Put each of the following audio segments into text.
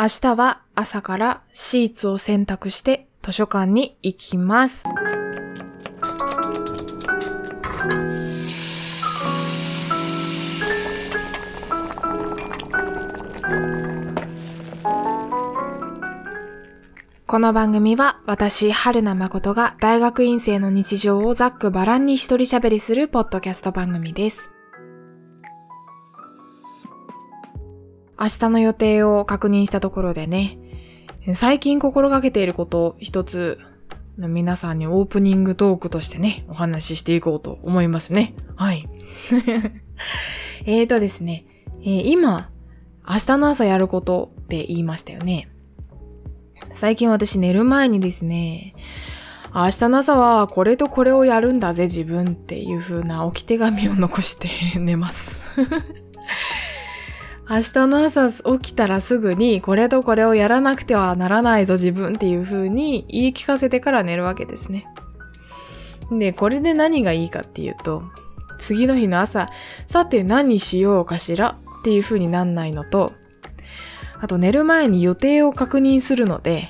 明日は朝からシーツを洗濯して図書館に行きます。この番組は私、春名誠が大学院生の日常をざっくばらんに一人喋りするポッドキャスト番組です。明日の予定を確認したところでね、最近心がけていることを一つ皆さんにオープニングトークとしてね、お話ししていこうと思いますね。はい。ですね、今、明日の朝やることって言いましたよね。最近私寝る前にですね、明日の朝はこれとこれをやるんだぜ自分っていう風な置き手紙を残して寝ます。明日の朝起きたらすぐにこれとこれをやらなくてはならないぞ自分っていう風に言い聞かせてから寝るわけですね。で、これで何がいいかっていうと、次の日の朝、さて何しようかしらっていう風になんないのと、あと寝る前に予定を確認するので、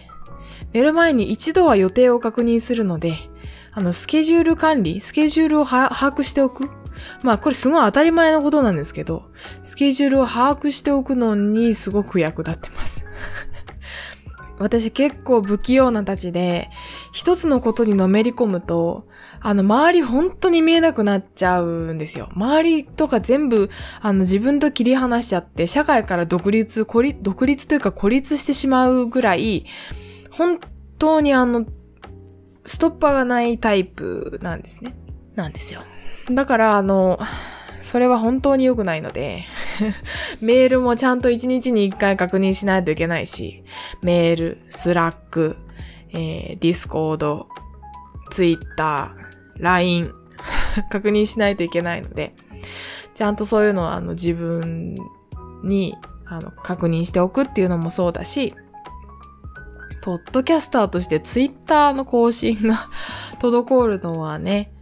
寝る前に一度は予定を確認するので、スケジュール管理、スケジュールを把握しておく。まあこれすごい当たり前のことなんですけど、スケジュールを把握しておくのにすごく役立ってます。私結構不器用なたちで、一つのことにのめり込むと、周り本当に見えなくなっちゃうんですよ。周りとか全部、自分と切り離しちゃって、社会から孤立してしまうぐらい、本当にストッパーがないタイプなんですね。なんですよ。だからそれは本当に良くないのでメールもちゃんと1日に1回確認しないといけないし、メール、スラック、ディスコード、ツイッター、LINE 確認しないといけないので、ちゃんとそういうのを自分に確認しておくっていうのもそうだし、ポッドキャスターとしてツイッターの更新が滞るのはね、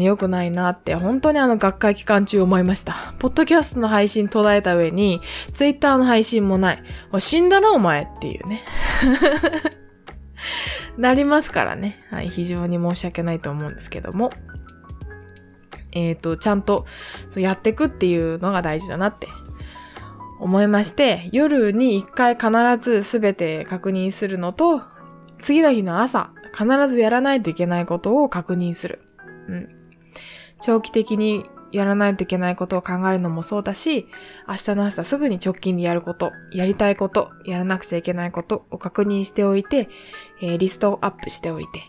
良くないなって、本当に学会期間中思いました。ポッドキャストの配信途絶えた上に、ツイッターの配信もない。死んだなお前っていうね。なりますからね。はい、非常に申し訳ないと思うんですけども。ちゃんとやってくっていうのが大事だなって思いまして、夜に一回必ずすべて確認するのと、次の日の朝、必ずやらないといけないことを確認する。うん、長期的にやらないといけないことを考えるのもそうだし、明日の朝すぐに直近でやること、やりたいこと、やらなくちゃいけないことを確認しておいて、リストをアップしておいて、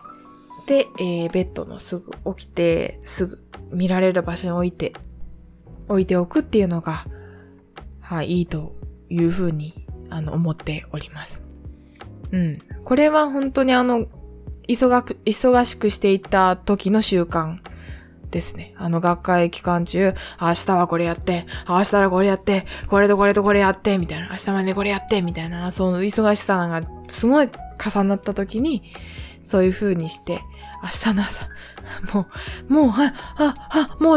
で、ベッドのすぐ起きてすぐ見られる場所に置いておくっていうのが、はい、いいというふうに思っております。うん、これは本当に忙しくしていた時の習慣ですね。学会期間中、明日はこれやって、明日はこれやって、これとこれとこれやって、みたいな、明日までこれやって、みたいな、その忙しさがすごい重なった時に、そういう風にして、明日の朝、もう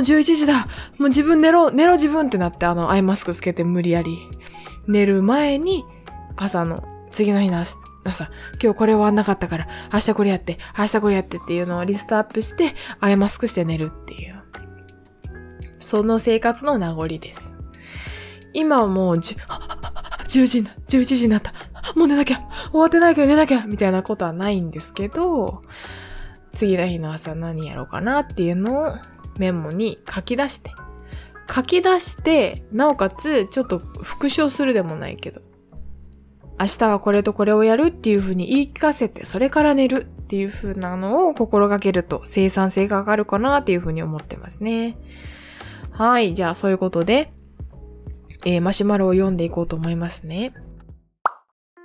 11時だ、もう自分寝ろ自分ってなって、アイマスクつけて無理やり、寝る前に、次の日の朝、今日これ終わんなかったから、明日これやって、明日これやってっていうのをリストアップして、アイマスクして寝るっていう。その生活の名残です。今はもう10時にな、11時になった。もう寝なきゃ、終わってないけど寝なきゃみたいなことはないんですけど、次の日の朝何やろうかなっていうのをメモに書き出して、なおかつちょっと復唱するでもないけど、明日はこれとこれをやるっていう風に言い聞かせて、それから寝るっていう風なのを心がけると生産性が上がるかなっていう風に思ってますね。はい、じゃあそういうことで、マシュマロを読んでいこうと思いますね。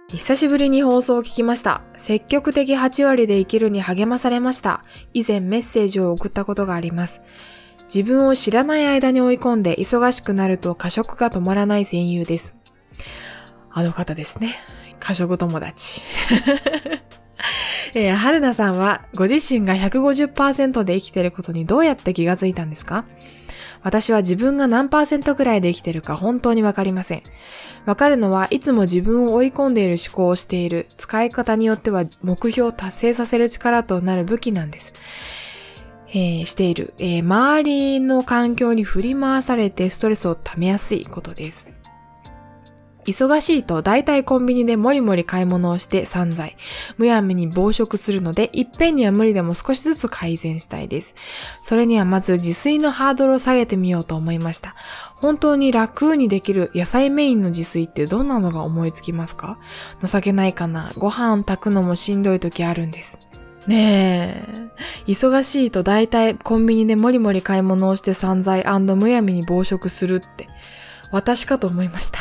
久しぶりに放送を聞きました。積極的8割で生きるに励まされました。以前メッセージを送ったことがあります。自分を知らない間に追い込んで忙しくなると過食が止まらない戦友です。あの方ですね。過食友達。春名さんはご自身が 150% で生きていることにどうやって気がついたんですか？私は自分が何%くらいで生きてるか本当にわかりません。わかるのはいつも自分を追い込んでいる思考をしている、使い方によっては目標を達成させる力となる武器なんです。周りの環境に振り回されてストレスを溜めやすいことです。忙しいと大体コンビニでもりもり買い物をして散財、むやみに暴食するので、いっぺんには無理でも少しずつ改善したいです。それにはまず自炊のハードルを下げてみようと思いました。本当に楽にできる野菜メインの自炊ってどんなのが思いつきますか？情けないかな、ご飯炊くのもしんどい時あるんです。ねえ、忙しいと大体コンビニでもりもり買い物をして散財&むやみに暴食するって私かと思いました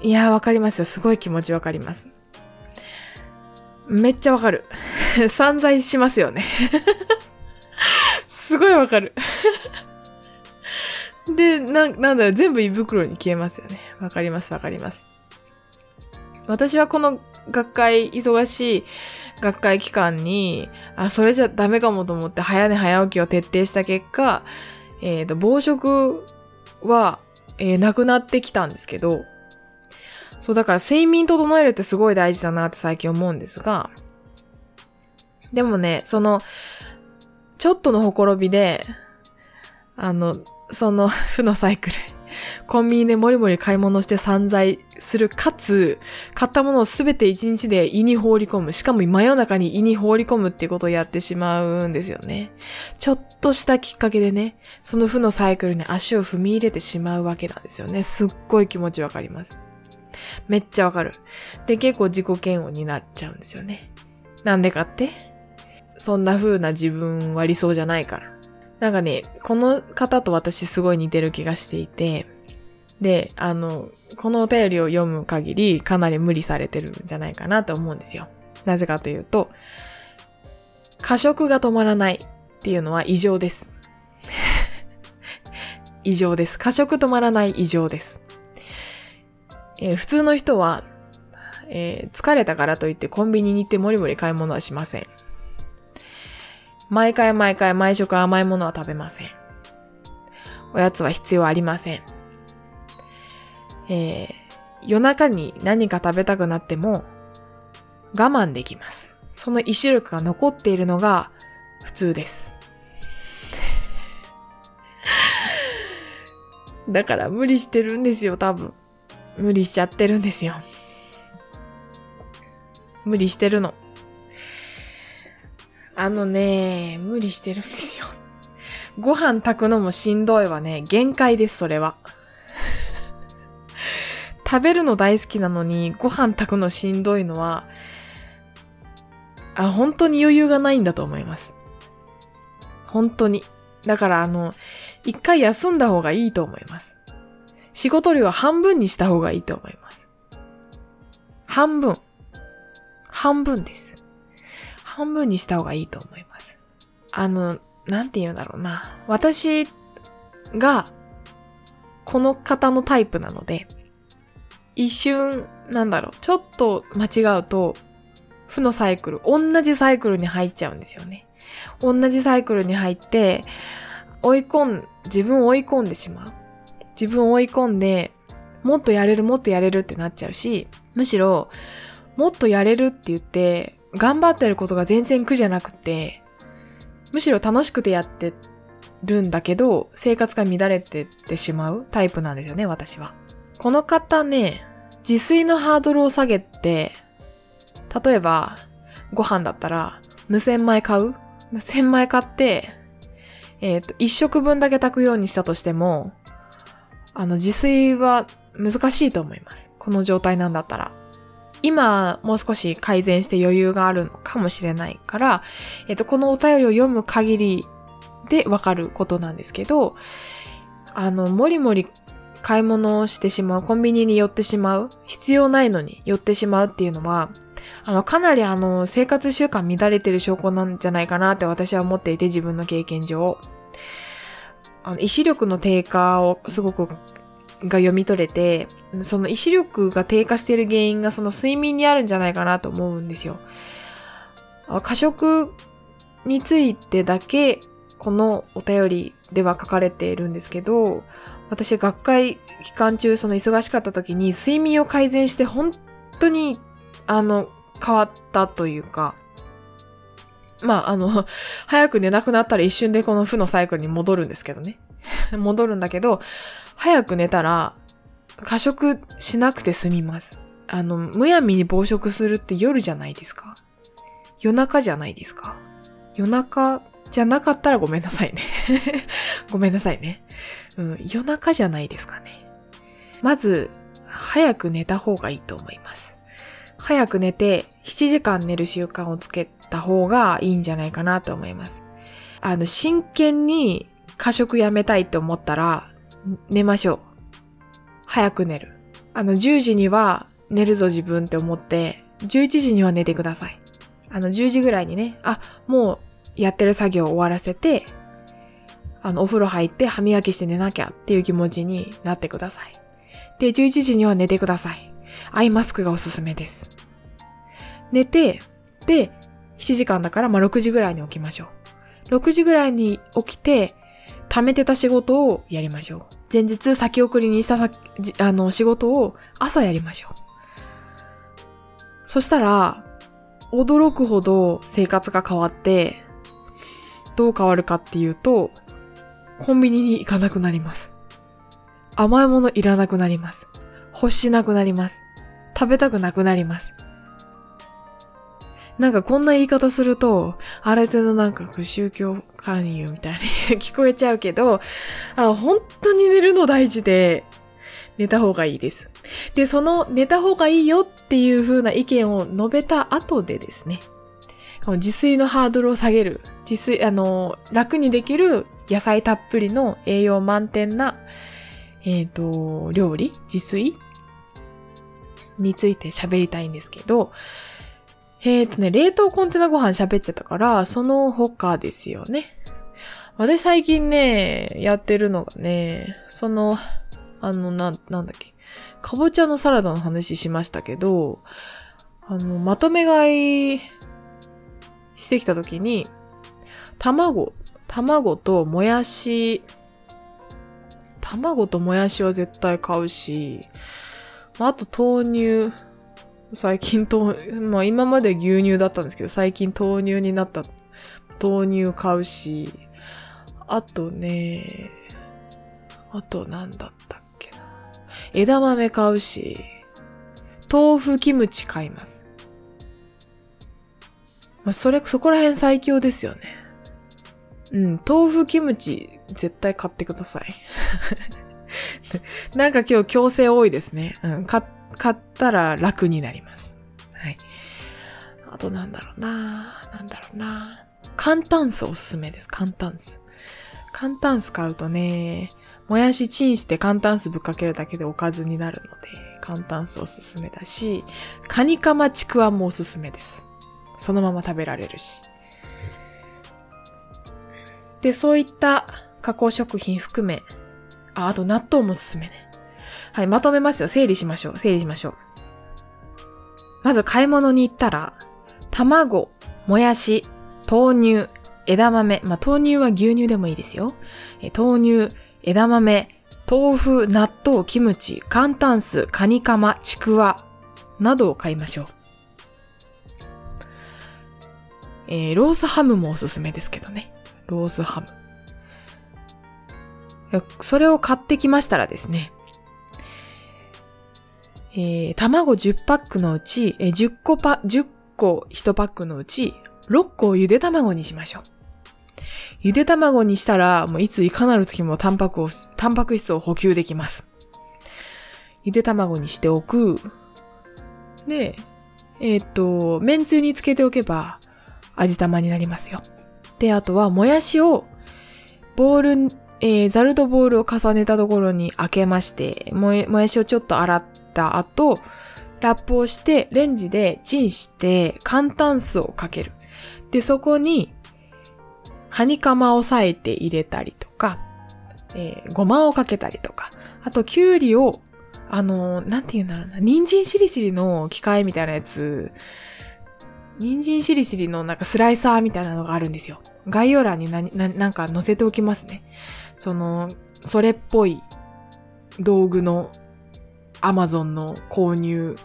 いやー、わかりますよ。すごい気持ちわかります。めっちゃわかる散財しますよねすごいわかるで、なんだろう、全部胃袋に消えますよね。わかります、わかります。私はこの学会、忙しい学会期間に、それじゃダメかもと思って早寝早起きを徹底した結果、暴食は、なくなってきたんですけど、そう、だから睡眠整えるってすごい大事だなって最近思うんですが、でもね、その、ちょっとのほころびで、その負のサイクル、コンビニでもりもり買い物して散財する、かつ買ったものをすべて一日で胃に放り込む、しかも真夜中に胃に放り込むっていうことをやってしまうんですよね。ちょっとしたきっかけでね、その負のサイクルに足を踏み入れてしまうわけなんですよね。すっごい気持ちわかります。めっちゃわかる。で、結構自己嫌悪になっちゃうんですよね。なんでかって、そんな風な自分は理想じゃないから。なんかね、この方と私すごい似てる気がしていて、で、このお便りを読む限りかなり無理されてるんじゃないかなと思うんですよ。なぜかというと、過食が止まらないっていうのは異常です。異常です。過食止まらない異常です。普通の人は、疲れたからといってコンビニに行ってもりもり買い物はしません。毎回毎食甘いものは食べません。おやつは必要ありません。夜中に何か食べたくなっても我慢できます。その意志力が残っているのが普通です。だから無理してるんですよ、多分。無理しちゃってるんですよ。無理してるの。無理してるんですよ。ご飯炊くのもしんどいわね。限界です、それは。食べるの大好きなのに、ご飯炊くのしんどいのは、本当に余裕がないんだと思います。本当に。だから一回休んだ方がいいと思います。仕事量は半分にした方がいいと思います。半分です。半分にした方がいいと思います。なんて言うんだろうな。私が、この方のタイプなので、一瞬、ちょっと間違うと、負のサイクル、同じサイクルに入っちゃうんですよね。同じサイクルに入って、自分を追い込んでしまう。自分を追い込んで、もっとやれるってなっちゃうし、むしろ、もっとやれるって言って、頑張ってることが全然苦じゃなくて、むしろ楽しくてやってるんだけど、生活が乱れてってしまうタイプなんですよね、私は。この方ね、自炊のハードルを下げて、例えば、ご飯だったら、無洗米買って、一食分だけ炊くようにしたとしても、自炊は難しいと思います。この状態なんだったら。今、もう少し改善して余裕があるのかもしれないから、このお便りを読む限りでわかることなんですけど、もりもり買い物をしてしまう、コンビニに寄ってしまう、必要ないのに寄ってしまうっていうのは、かなり生活習慣乱れてる証拠なんじゃないかなって私は思っていて、自分の経験上。意志力の低下をすごく、が読み取れて、その意志力が低下している原因がその睡眠にあるんじゃないかなと思うんですよ。過食についてだけこのお便りでは書かれているんですけど、私学会期間中その忙しかった時に睡眠を改善して本当に変わったというか、早く寝なくなったら一瞬でこの負のサイクルに戻るんですけどね。戻るんだけど、早く寝たら過食しなくて済みます。むやみに暴食するって夜じゃないですか。夜中じゃないですか。夜中じゃなかったらごめんなさいね。ごめんなさいね。うん、夜中じゃないですかね。まず、早く寝た方がいいと思います。早く寝て7時間寝る習慣をつけた方がいいんじゃないかなと思います。真剣に過食やめたいと思ったら寝ましょう。早く寝る。10時には寝るぞ自分って思って、11時には寝てください。10時ぐらいにね、もうやってる作業を終わらせて、お風呂入って歯磨きして寝なきゃっていう気持ちになってください。で、11時には寝てください。アイマスクがおすすめです。寝て、で、7時間だから、6時ぐらいに起きましょう。6時ぐらいに起きて、溜めてた仕事をやりましょう。前日先送りにした仕事を朝やりましょう。そしたら、驚くほど生活が変わって、どう変わるかっていうと、コンビニに行かなくなります。甘いものいらなくなります。欲しなくなります。食べたくなくなります。なんかこんな言い方すると、あれってなんか宗教勧誘みたいに聞こえちゃうけど、本当に寝るの大事で、寝た方がいいです。で、その寝た方がいいよっていう風な意見を述べた後でですね、自炊のハードルを下げる、自炊、楽にできる野菜たっぷりの栄養満点な、料理、自炊について喋りたいんですけど、冷凍コンテナご飯喋っちゃったから、その他ですよね。私最近ね、やってるのがね、なんだっけ、かぼちゃのサラダの話しましたけど、まとめ買いしてきた時に、卵ともやしは絶対買うし、あと豆乳、最近今まで牛乳だったんですけど、最近豆乳になった、豆乳買うし、あとなんだったっけな。枝豆買うし、豆腐キムチ買います。そこら辺最強ですよね。うん、豆腐キムチ絶対買ってください。なんか今日強制多いですね。うん、買ったら楽になります。はい。あとなんだろうな。寒炭酢おすすめです。寒炭酢買うとね、もやしチンして寒炭酢ぶっかけるだけでおかずになるので、寒炭酢おすすめだし、カニカマちくわもおすすめです。そのまま食べられるし。で、そういった加工食品含め、あと納豆もおすすめね。はい、まとめますよ。整理しましょう。まず買い物に行ったら、卵、もやし、豆乳、枝豆、豆乳は牛乳でもいいですよ。豆乳、枝豆、豆腐、納豆、キムチ、寒炭酢、カニカマ、ちくわなどを買いましょう。ロースハムもおすすめですけどね。ロースハム。それを買ってきましたらですね、卵10パックのうち、10個1パックのうち、6個をゆで卵にしましょう。ゆで卵にしたら、もういついかなる時もタンパク質を補給できます。ゆで卵にしておく。で、麺つゆにつけておけば、味玉になりますよ。で、あとは、もやしを、ザルとボウルを重ねたところに開けまして、もやしをちょっと洗った後、ラップをして、レンジでチンして、寒炭酢をかける。で、そこに、カニカマを裂いて入れたりとか、ごまをかけたりとか、あと、きゅうりを、なんて言うんだろうな、人参しりしりの機械みたいなやつ、人参しりしりのなんかスライサーみたいなのがあるんですよ。概要欄になんか載せておきますね。それっぽい道具の Amazon の購入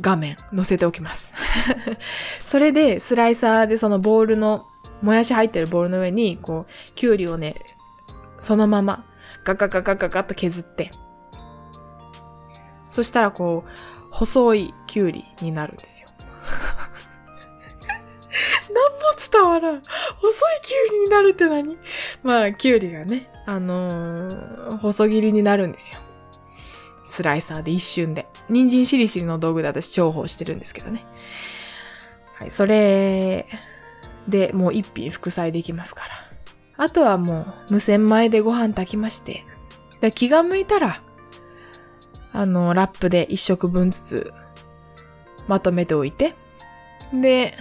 画面載せておきます。それでスライサーでそのボウルの、もやし入ってるボウルの上にこうきゅうりをね、そのままガガガガガガッと削って、そしたらこう細いきゅうりになるんですよ。何も伝わらん。細いきゅうりになるって何？まあきゅうりがね、細切りになるんですよ。スライサーで一瞬で。人参しりしりの道具で私重宝してるんですけどね。はい、それでもう一品副菜できますから。あとはもう無洗米でご飯炊きまして。で気が向いたら、ラップで一食分ずつまとめておいて。で、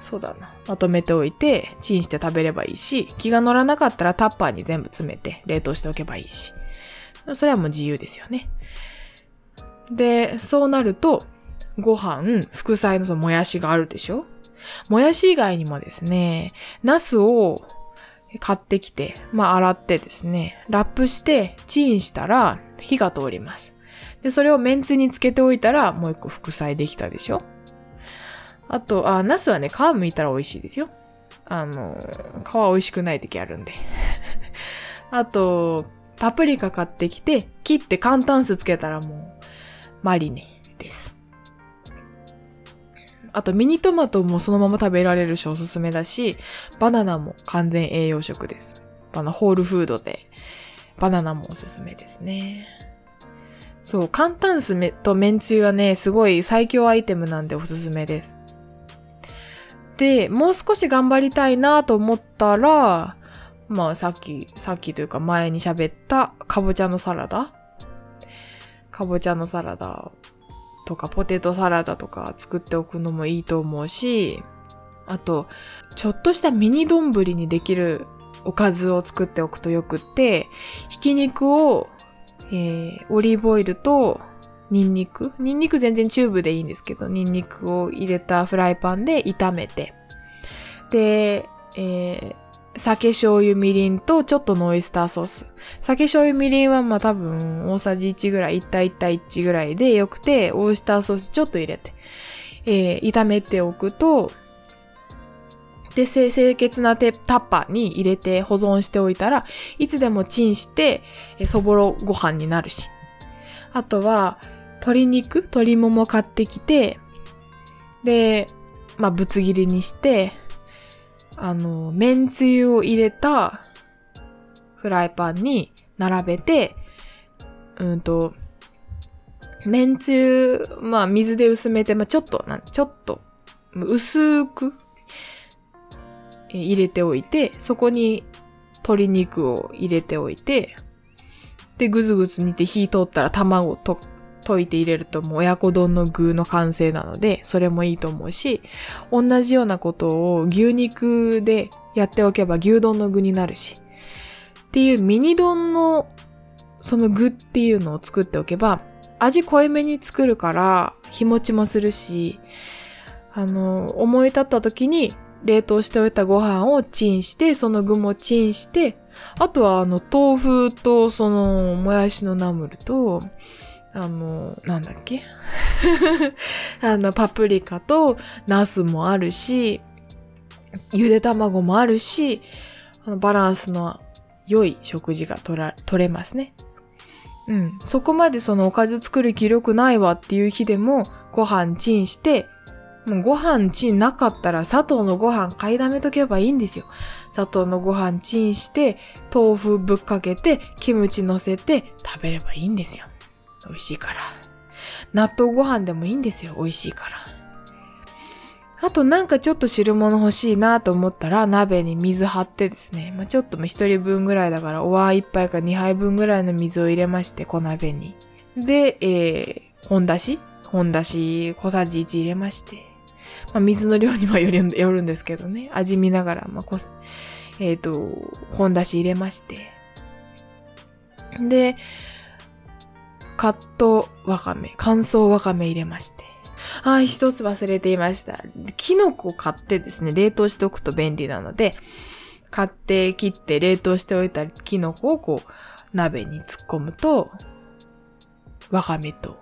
そうだな。まとめておいて、チンして食べればいいし、気が乗らなかったらタッパーに全部詰めて冷凍しておけばいいし。それはもう自由ですよね。で、そうなると、ご飯、副菜のそのもやしがあるでしょ？もやし以外にもですね、ナスを買ってきて、洗ってですね、ラップしてチンしたら火が通ります。で、それをめんつゆにつけておいたら、もう一個副菜できたでしょ？あと、ナスはね、皮剥いたら美味しいですよ。皮美味しくない時あるんで。あと、パプリカ買ってきて、切って簡単酢つけたらもう、マリネです。あと、ミニトマトもそのまま食べられるしおすすめだし、バナナも完全栄養食です。ホールフードで、バナナもおすすめですね。そう、簡単酢とめんつゆはね、すごい最強アイテムなんでおすすめです。で、もう少し頑張りたいなと思ったら、さっきというか前に喋ったかぼちゃのサラダとかポテトサラダとか作っておくのもいいと思うし、あと、ちょっとしたミニ丼にできるおかずを作っておくとよくって、ひき肉を、オリーブオイルとニンニク全然チューブでいいんですけど、ニンニクを入れたフライパンで炒めて、で、酒醤油みりんとちょっとのオイスターソース。酒醤油みりんは多分大さじ1ぐらい、1対1対1ぐらいでよくて、オイスターソースちょっと入れて、炒めておくと、で、清潔なタッパーに入れて保存しておいたら、いつでもチンして、そぼろご飯になるし。あとは、鶏もも買ってきて、で、ぶつ切りにして、めんつゆを入れたフライパンに並べて、めんつゆ、水で薄めて、ちょっと、薄く入れておいて、そこに鶏肉を入れておいて、で、ぐずぐず煮て火通ったら卵と溶いて入れるともう親子丼の具の完成なので、それもいいと思うし、同じようなことを牛肉でやっておけば牛丼の具になるし、っていうミニ丼のその具っていうのを作っておけば、味濃いめに作るから日持ちもするし、思い立った時に冷凍しておいたご飯をチンして、その具もチンして、あとは豆腐ともやしのナムルと、パプリカとナスもあるし、ゆで卵もあるし、バランスの良い食事が取れますね。そこまでおかず作る気力ないわっていう日でも、ご飯チンして、もうご飯チンなかったら砂糖のご飯買いだめとけばいいんですよ。砂糖のご飯チンして、豆腐ぶっかけて、キムチ乗せて食べればいいんですよ。美味しいから。納豆ご飯でもいいんですよ。美味しいから。あとちょっと汁物欲しいなと思ったら、鍋に水張ってですね。ちょっと一人分ぐらいだから、お椀一杯か二杯分ぐらいの水を入れまして、小鍋に。で、本だし小さじ1入れまして。水の量にはよるんですけどね。味見ながら、本だし入れまして。で、乾燥わかめ入れまして。はい、一つ忘れていました。キノコ買ってですね、冷凍しておくと便利なので、買って切って冷凍しておいたキノコをこう、鍋に突っ込むと、わかめと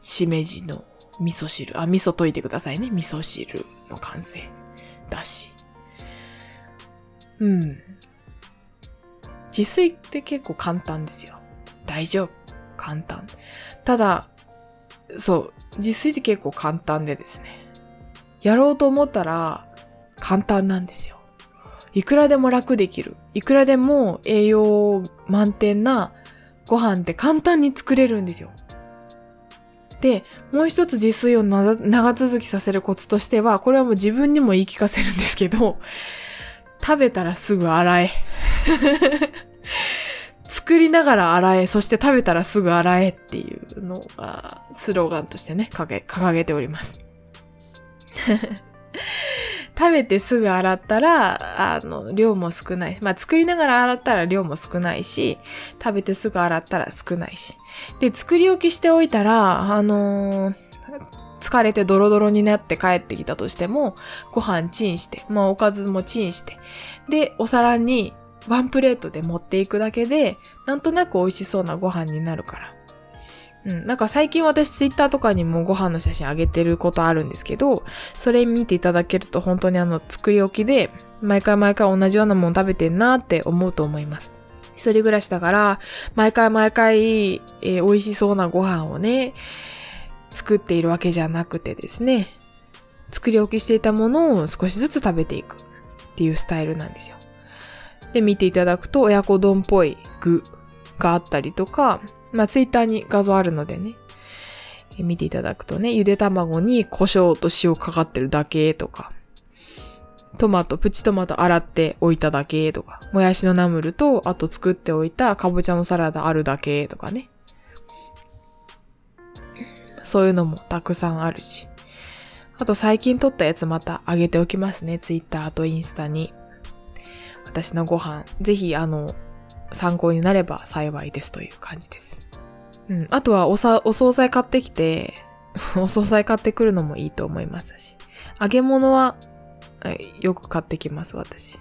しめじの味噌汁、味噌溶いてくださいね。味噌汁の完成だし。うん。自炊って結構簡単ですよ。大丈夫。簡単。ただ、そう、自炊って結構簡単でですね。やろうと思ったら簡単なんですよ。いくらでも楽できる。いくらでも栄養満点なご飯って簡単に作れるんですよ。で、もう一つ自炊を長続きさせるコツとしては、これはもう自分にも言い聞かせるんですけど、食べたらすぐ洗え。作りながら洗え、そして食べたらすぐ洗えっていうのがスローガンとしてね、掲げております。食べてすぐ洗ったら、量も少ないし、まあ、作りながら洗ったら量も少ないし、食べてすぐ洗ったら少ないし。で、作り置きしておいたら、疲れてドロドロになって帰ってきたとしても、ご飯チンして、まあ、おかずもチンして、で、お皿にワンプレートで持っていくだけで、なんとなく美味しそうなご飯になるから。うん、なんか最近私ツイッターとかにもご飯の写真あげてることあるんですけど、それ見ていただけると本当に作り置きで毎回同じようなもの食べてんなって思うと思います。一人暮らしだから毎回、美味しそうなご飯をね、作っているわけじゃなくてですね、作り置きしていたものを少しずつ食べていくっていうスタイルなんですよ。で、見ていただくと親子丼っぽい具があったりとか、まあ、ツイッターに画像あるのでね、見ていただくとね、ゆで卵に胡椒と塩かかってるだけとか、プチトマト洗っておいただけとか、もやしのナムルと、あと作っておいたかぼちゃのサラダあるだけとかね、そういうのもたくさんあるし、あと最近撮ったやつまた上げておきますね、ツイッターとインスタに。私のご飯、ぜひ参考になれば幸いですという感じです。うん。あとはお惣菜買ってきて、お惣菜買ってくるのもいいと思いますし。揚げ物は、よく買ってきます、私。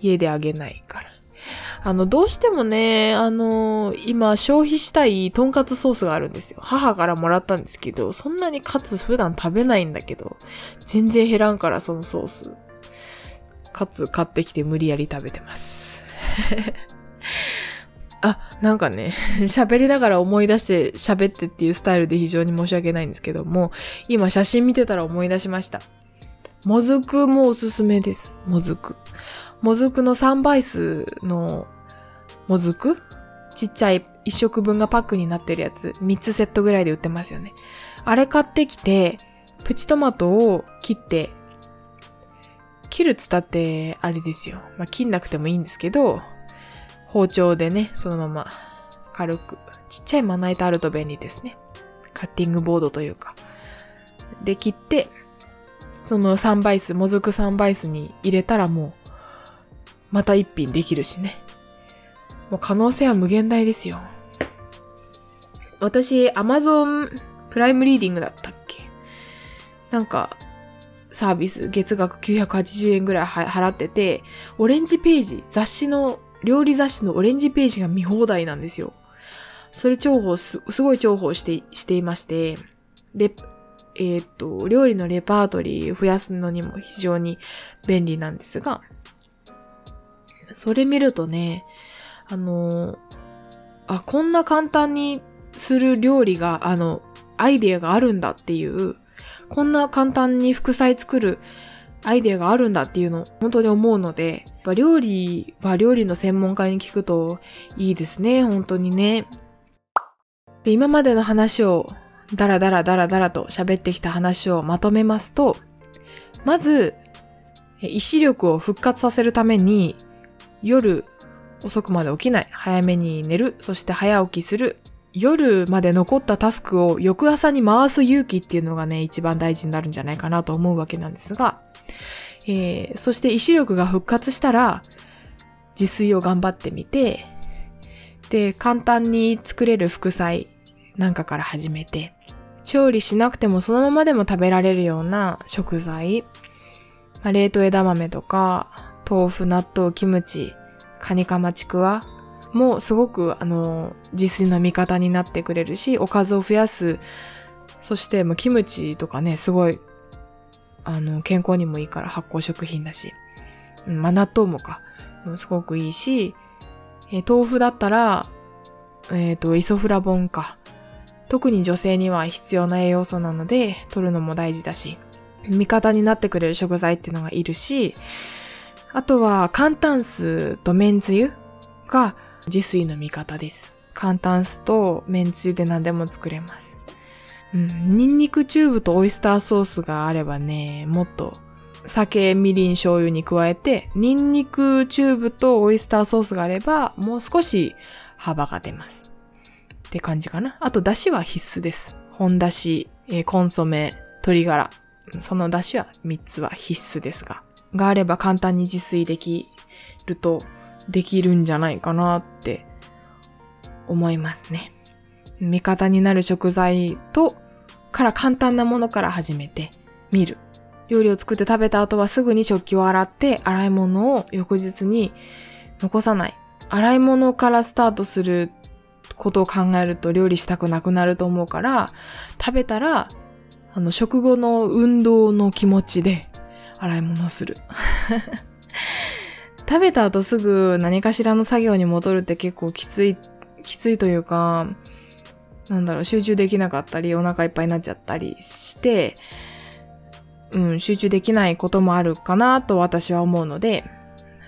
家で揚げないから。どうしてもね、今消費したいとんかつソースがあるんですよ。母からもらったんですけど、そんなにカツ普段食べないんだけど、全然減らんから、そのソース。カツ買ってきて無理やり食べてます。あ、なんかね、喋りながら思い出して喋ってっていうスタイルで非常に申し訳ないんですけども、今写真見てたら思い出しました。もずくもおすすめです。もずくの3倍数のもずく、ちっちゃい1食分がパックになってるやつ、3つセットぐらいで売ってますよね。あれ買ってきて、プチトマトを切るつったってあれですよ。まあ、切んなくてもいいんですけど、包丁でね、そのまま軽く、ちっちゃいまな板あると便利ですね。カッティングボードというか。で、切って、その3倍数、もずく3倍数に入れたらもう、また一品できるしね。もう可能性は無限大ですよ。私、Amazon プライムリーディングだったっけ？なんか、サービス月額980円ぐらい払ってて、オレンジページ、料理雑誌のオレンジページが見放題なんですよ。それすごい重宝していまして、料理のレパートリー増やすのにも非常に便利なんですが、それ見るとね、こんな簡単にする料理がアイデアがあるんだっていう、こんな簡単に副菜作るアイデアがあるんだっていうのを本当に思うので、料理は料理の専門家に聞くといいですね、本当にね。で、今までの話をダラダラと喋ってきた話をまとめますと、まず意志力を復活させるために夜遅くまで起きない、早めに寝る、そして早起きする、夜まで残ったタスクを翌朝に回す勇気っていうのがね、一番大事になるんじゃないかなと思うわけなんですが、そして意志力が復活したら自炊を頑張ってみて、で、簡単に作れる副菜なんかから始めて、調理しなくてもそのままでも食べられるような食材、冷凍枝豆とか豆腐、納豆、キムチ、カニカマ、ちくわもすごく自炊の味方になってくれるし、おかずを増やす。そしてキムチとかね、すごい健康にもいいから発酵食品だし、納豆もかすごくいいし、豆腐だったらイソフラボンか、特に女性には必要な栄養素なので取るのも大事だし、味方になってくれる食材っていうのがいるし、あとは寒炭酢とめんつゆが自炊の味方です。寒炭酢とめんつゆで何でも作れます。ニンニクチューブとオイスターソースがあればね、もっと酒、みりん、醤油に加えてニンニクチューブとオイスターソースがあればもう少し幅が出ますって感じかな。あと出汁は必須です。本出汁、コンソメ、鶏ガラ、その出汁は3つは必須ですがあれば簡単に自炊できるんじゃないかなって思いますね。味方になる食材から簡単なものから始めてみる。料理を作って食べた後はすぐに食器を洗って、洗い物を翌日に残さない。洗い物からスタートすることを考えると料理したくなくなると思うから、食べたら食後の運動の気持ちで洗い物をする食べた後すぐ何かしらの作業に戻るって結構きついというか、集中できなかったりお腹いっぱいになっちゃったりして、集中できないこともあるかなと私は思うので、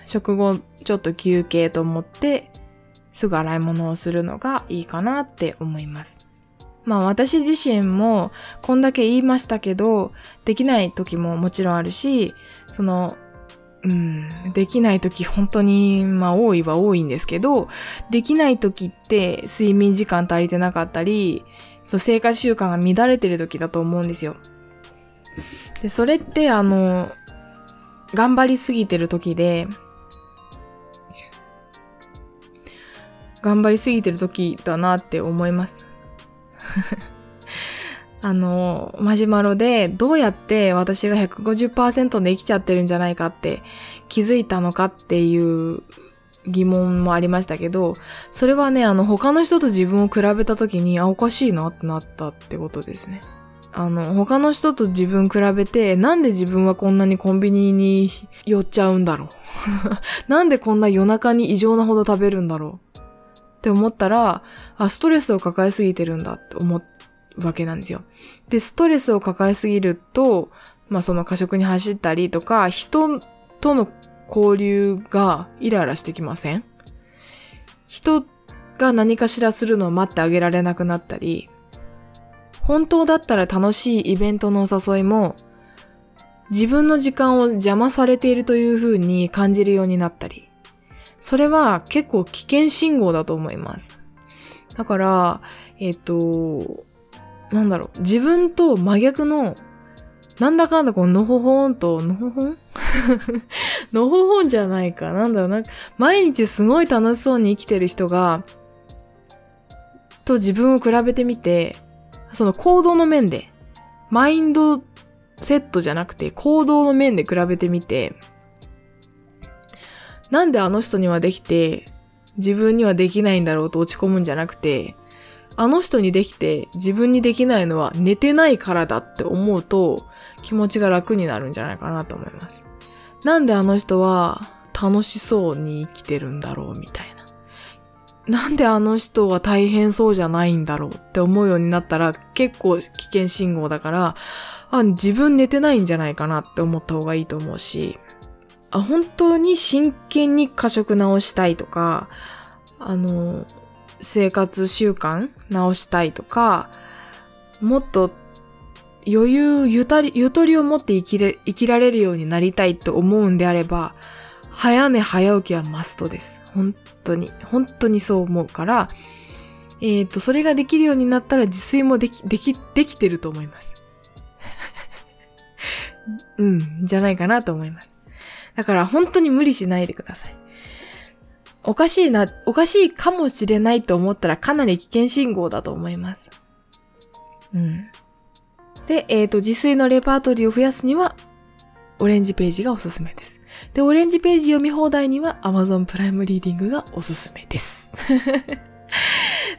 食後ちょっと休憩と思ってすぐ洗い物をするのがいいかなって思います。私自身もこんだけ言いましたけど、できない時ももちろんあるし、できない時本当に多いは多いんですけど、できない時って睡眠時間足りてなかったり、生活習慣が乱れてる時だと思うんですよ。でそれって頑張りすぎてる時で、頑張りすぎてる時だなって思いますマシュマロでどうやって私が 150% で生きちゃってるんじゃないかって気づいたのかっていう疑問もありましたけど、それはね、他の人と自分を比べた時におかしいなってなったってことですね。他の人と自分比べて、なんで自分はこんなにコンビニに寄っちゃうんだろうなんでこんな夜中に異常なほど食べるんだろうって思ったら、ストレスを抱えすぎてるんだって思うわけなんですよ。で、ストレスを抱えすぎると、過食に走ったりとか、人との交流がイライラしてきません？人が何かしらするのを待ってあげられなくなったり、本当だったら楽しいイベントのお誘いも、自分の時間を邪魔されているというふうに感じるようになったり、それは結構危険信号だと思います。だから、自分と真逆の、なんだかんだのほほんと、のほほんのほほんじゃないか。毎日すごい楽しそうに生きてる人と自分を比べてみて、その行動の面で、マインドセットじゃなくて行動の面で比べてみて、なんであの人にはできて自分にはできないんだろうと落ち込むんじゃなくて、あの人にできて自分にできないのは寝てないからだって思うと気持ちが楽になるんじゃないかなと思います。なんであの人は楽しそうに生きてるんだろうみたいな、なんであの人は大変そうじゃないんだろうって思うようになったら結構危険信号だから、自分寝てないんじゃないかなって思った方がいいと思うし、本当に真剣に過食直したいとか、生活習慣直したいとか、もっと余裕、ゆとりを持って生きられるようになりたいと思うんであれば、早寝早起きはマストです。本当にそう思うから、それができるようになったら自炊もできてると思います。じゃないかなと思います。だから本当に無理しないでください。おかしいかもしれないと思ったらかなり危険信号だと思います。で、自炊のレパートリーを増やすには、オレンジページがおすすめです。で、オレンジページ読み放題には Amazon プライムリーディングがおすすめです。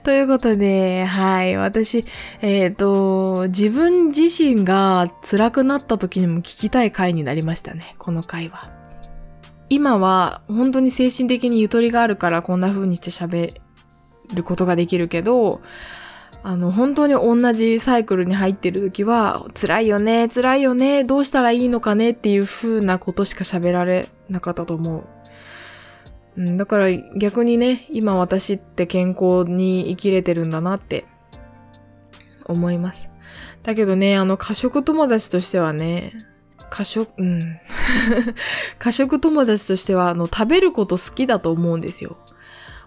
ということで、はい。私、自分自身が辛くなった時にも聞きたい回になりましたね。この回は。今は本当に精神的にゆとりがあるからこんな風にして喋ることができるけど、本当に同じサイクルに入ってる時は、辛いよね、辛いよね、どうしたらいいのかねっていう風なことしか喋られなかったと思う。だから逆にね、今私って健康に生きれてるんだなって思います。だけどね、過食友達としてはね、過食友達としては食べること好きだと思うんですよ。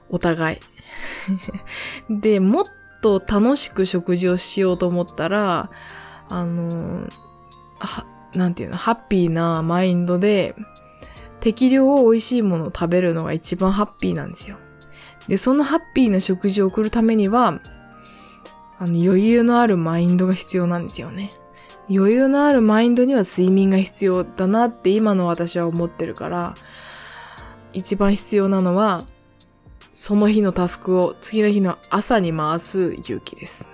お互い。で、もっと楽しく食事をしようと思ったら、なんていうの、ハッピーなマインドで、適量を美味しいものを食べるのが一番ハッピーなんですよ。で、そのハッピーな食事を送るためには、余裕のあるマインドが必要なんですよね。余裕のあるマインドには睡眠が必要だなって今の私は思ってるから、一番必要なのは、その日のタスクを次の日の朝に回す勇気です。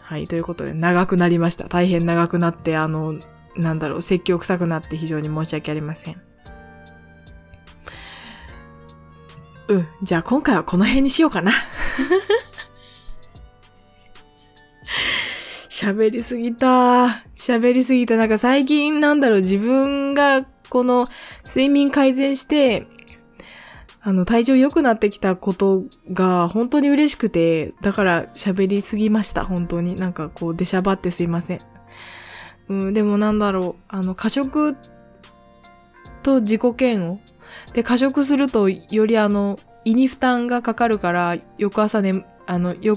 はい、ということで長くなりました。大変長くなって、説教臭くなって非常に申し訳ありません。じゃあ今回はこの辺にしようかな。喋りすぎた。なんか最近自分がこの睡眠改善して、体調良くなってきたことが本当に嬉しくて、だから喋りすぎました。本当に。なんかこう出しゃばってすいません。でも過食と自己嫌悪で過食するとより胃に負担がかかるから翌朝ね、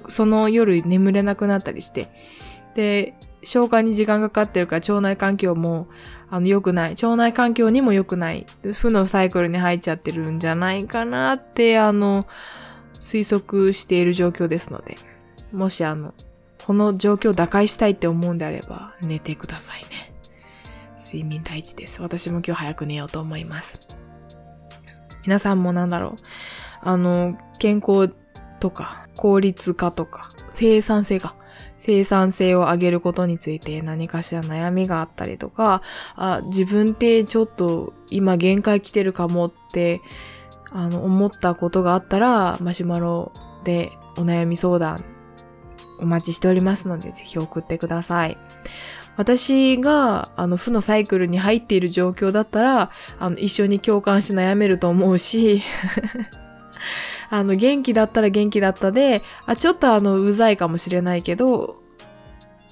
その夜眠れなくなったりしてで消化に時間がかかってるから腸内環境も良くない腸内環境にも良くない負のサイクルに入っちゃってるんじゃないかなって推測している状況ですのでもしこの状況を打開したいって思うんであれば寝てくださいね。睡眠大事です。私も今日早く寝ようと思います。皆さんも健康とか効率化とか生産性を上げることについて何かしら悩みがあったりとか、自分ってちょっと今限界来てるかもって思ったことがあったらマシュマロでお悩み相談お待ちしておりますので、ぜひ送ってください。私が、負のサイクルに入っている状況だったら、一緒に共感して悩めると思うし、元気だったで、ちょっとうざいかもしれないけど、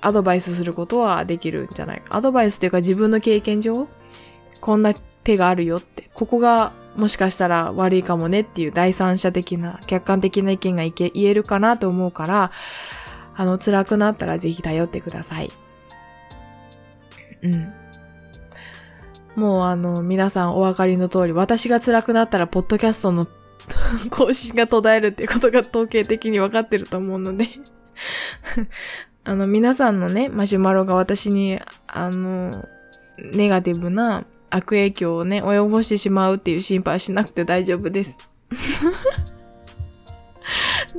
アドバイスすることはできるんじゃないか。アドバイスというか自分の経験上、こんな手があるよって、ここがもしかしたら悪いかもねっていう第三者的な、客観的な意見が言えるかなと思うから、辛くなったらぜひ頼ってください。もう皆さんお分かりの通り、私が辛くなったら、ポッドキャストの更新が途絶えるっていうことが統計的に分かってると思うので、皆さんのね、マシュマロが私に、ネガティブな悪影響をね、及ぼしてしまうっていう心配しなくて大丈夫です。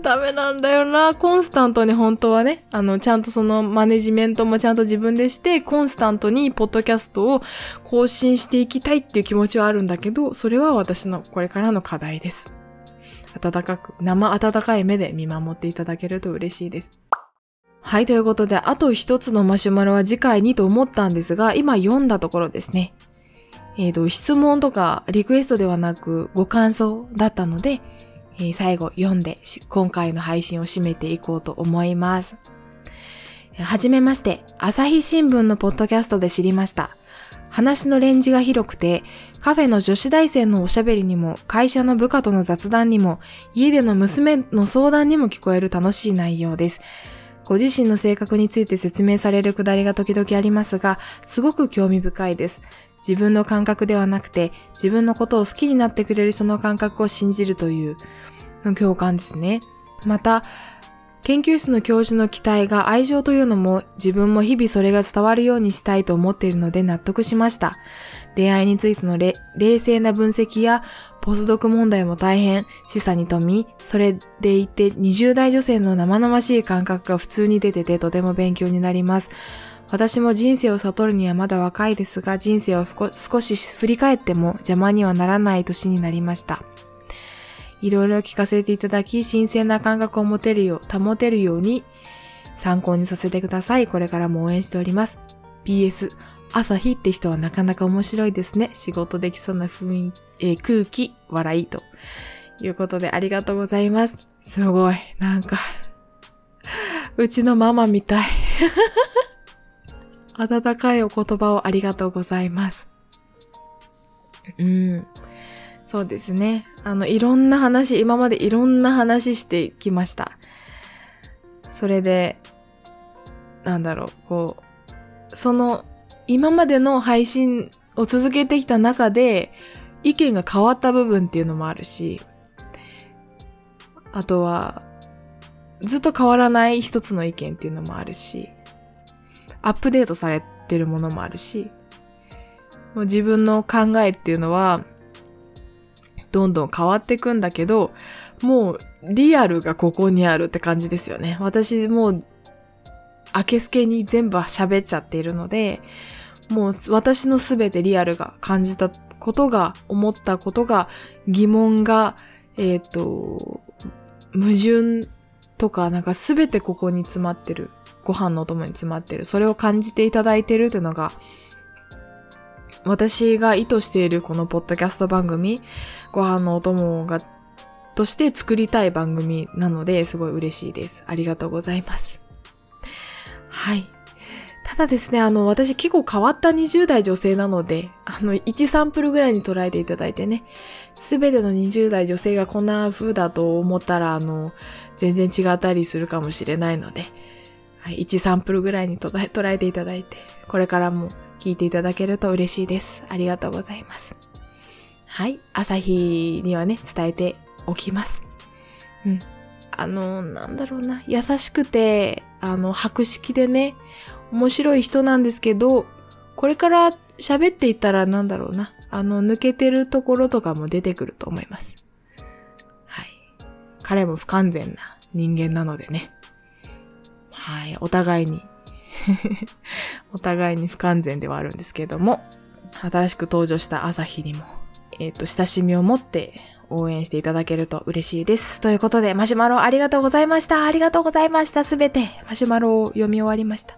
ダメなんだよな。コンスタントに本当はね、ちゃんとそのマネジメントもちゃんと自分でして、コンスタントにポッドキャストを更新していきたいっていう気持ちはあるんだけど、それは私のこれからの課題です。温かい目で見守っていただけると嬉しいです。はい、ということで、あと一つのマシュマロは次回にと思ったんですが、今読んだところですね。質問とかリクエストではなくご感想だったので、最後読んで今回の配信を締めていこうと思います。はじめまして、朝日新聞のポッドキャストで知りました。話のレンジが広くて、カフェの女子大生のおしゃべりにも、会社の部下との雑談にも、家での娘の相談にも聞こえる楽しい内容です。ご自身の性格について説明されるくだりが時々ありますが、すごく興味深いです。自分の感覚ではなくて、自分のことを好きになってくれる人の感覚を信じるというの共感ですね。また、研究室の教授の期待が愛情というのも、自分も日々それが伝わるようにしたいと思っているので納得しました。恋愛についての冷静な分析やポスドク問題も大変示唆に富み、それでいて20代女性の生々しい感覚が普通に出ててとても勉強になります。私も人生を悟るにはまだ若いですが、人生を少し振り返っても邪魔にはならない年になりました。いろいろ聞かせていただき、新鮮な感覚を保てるように参考にさせてください。これからも応援しております。PS、朝日って人はなかなか面白いですね。仕事できそうな雰囲気、空気、笑いということでありがとうございます。すごい、なんかうちのママみたい。温かいお言葉をありがとうございます。そうですね。今までいろんな話してきました。それで、今までの配信を続けてきた中で、意見が変わった部分っていうのもあるし、あとは、ずっと変わらない一つの意見っていうのもあるし、アップデートされてるものもあるし、もう自分の考えっていうのは、どんどん変わっていくんだけど、もうリアルがここにあるって感じですよね。私もう明けすけに全部喋っちゃっているので、もう私のすべてリアルが感じたことが、思ったことが、疑問が、矛盾とかすべてここに詰まってる。ご飯のお供に詰まってる。それを感じていただいてるというのが、私が意図しているこのポッドキャスト番組、ご飯のお供がとして作りたい番組なので、すごい嬉しいです。ありがとうございます。はい。ただですね、私結構変わった20代女性なので、1サンプルぐらいに捉えていただいてね、すべての20代女性がこんな風だと思ったら、全然違ったりするかもしれないので、はい、1サンプルぐらいに捉えていただいて、これからも聞いていただけると嬉しいです。ありがとうございます。はい。朝日にはね、伝えておきます。優しくて、博識でね、面白い人なんですけど、これから喋っていったら抜けてるところとかも出てくると思います。はい。彼も不完全な人間なのでね。はい。お互いに不完全ではあるんですけども、新しく登場した朝日にも、親しみを持って応援していただけると嬉しいです。ということで、マシュマロありがとうございました。ありがとうございました。すべてマシュマロを読み終わりました。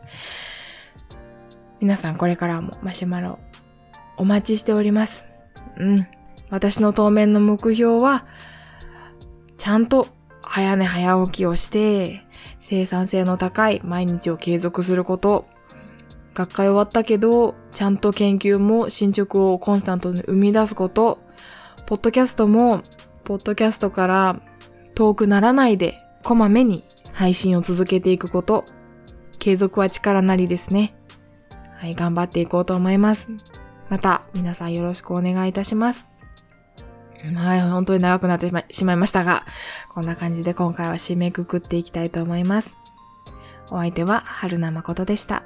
皆さんこれからもマシュマロお待ちしております。私の当面の目標は、ちゃんと早寝早起きをして、生産性の高い毎日を継続すること。学会終わったけど、ちゃんと研究も進捗をコンスタントに生み出すこと。ポッドキャストも、ポッドキャストから遠くならないで、こまめに配信を続けていくこと。継続は力なりですね。はい、頑張っていこうと思います。また、皆さんよろしくお願いいたします。はい、本当に長くなってしまいましたが、こんな感じで今回は締めくくっていきたいと思います。お相手は春名誠でした。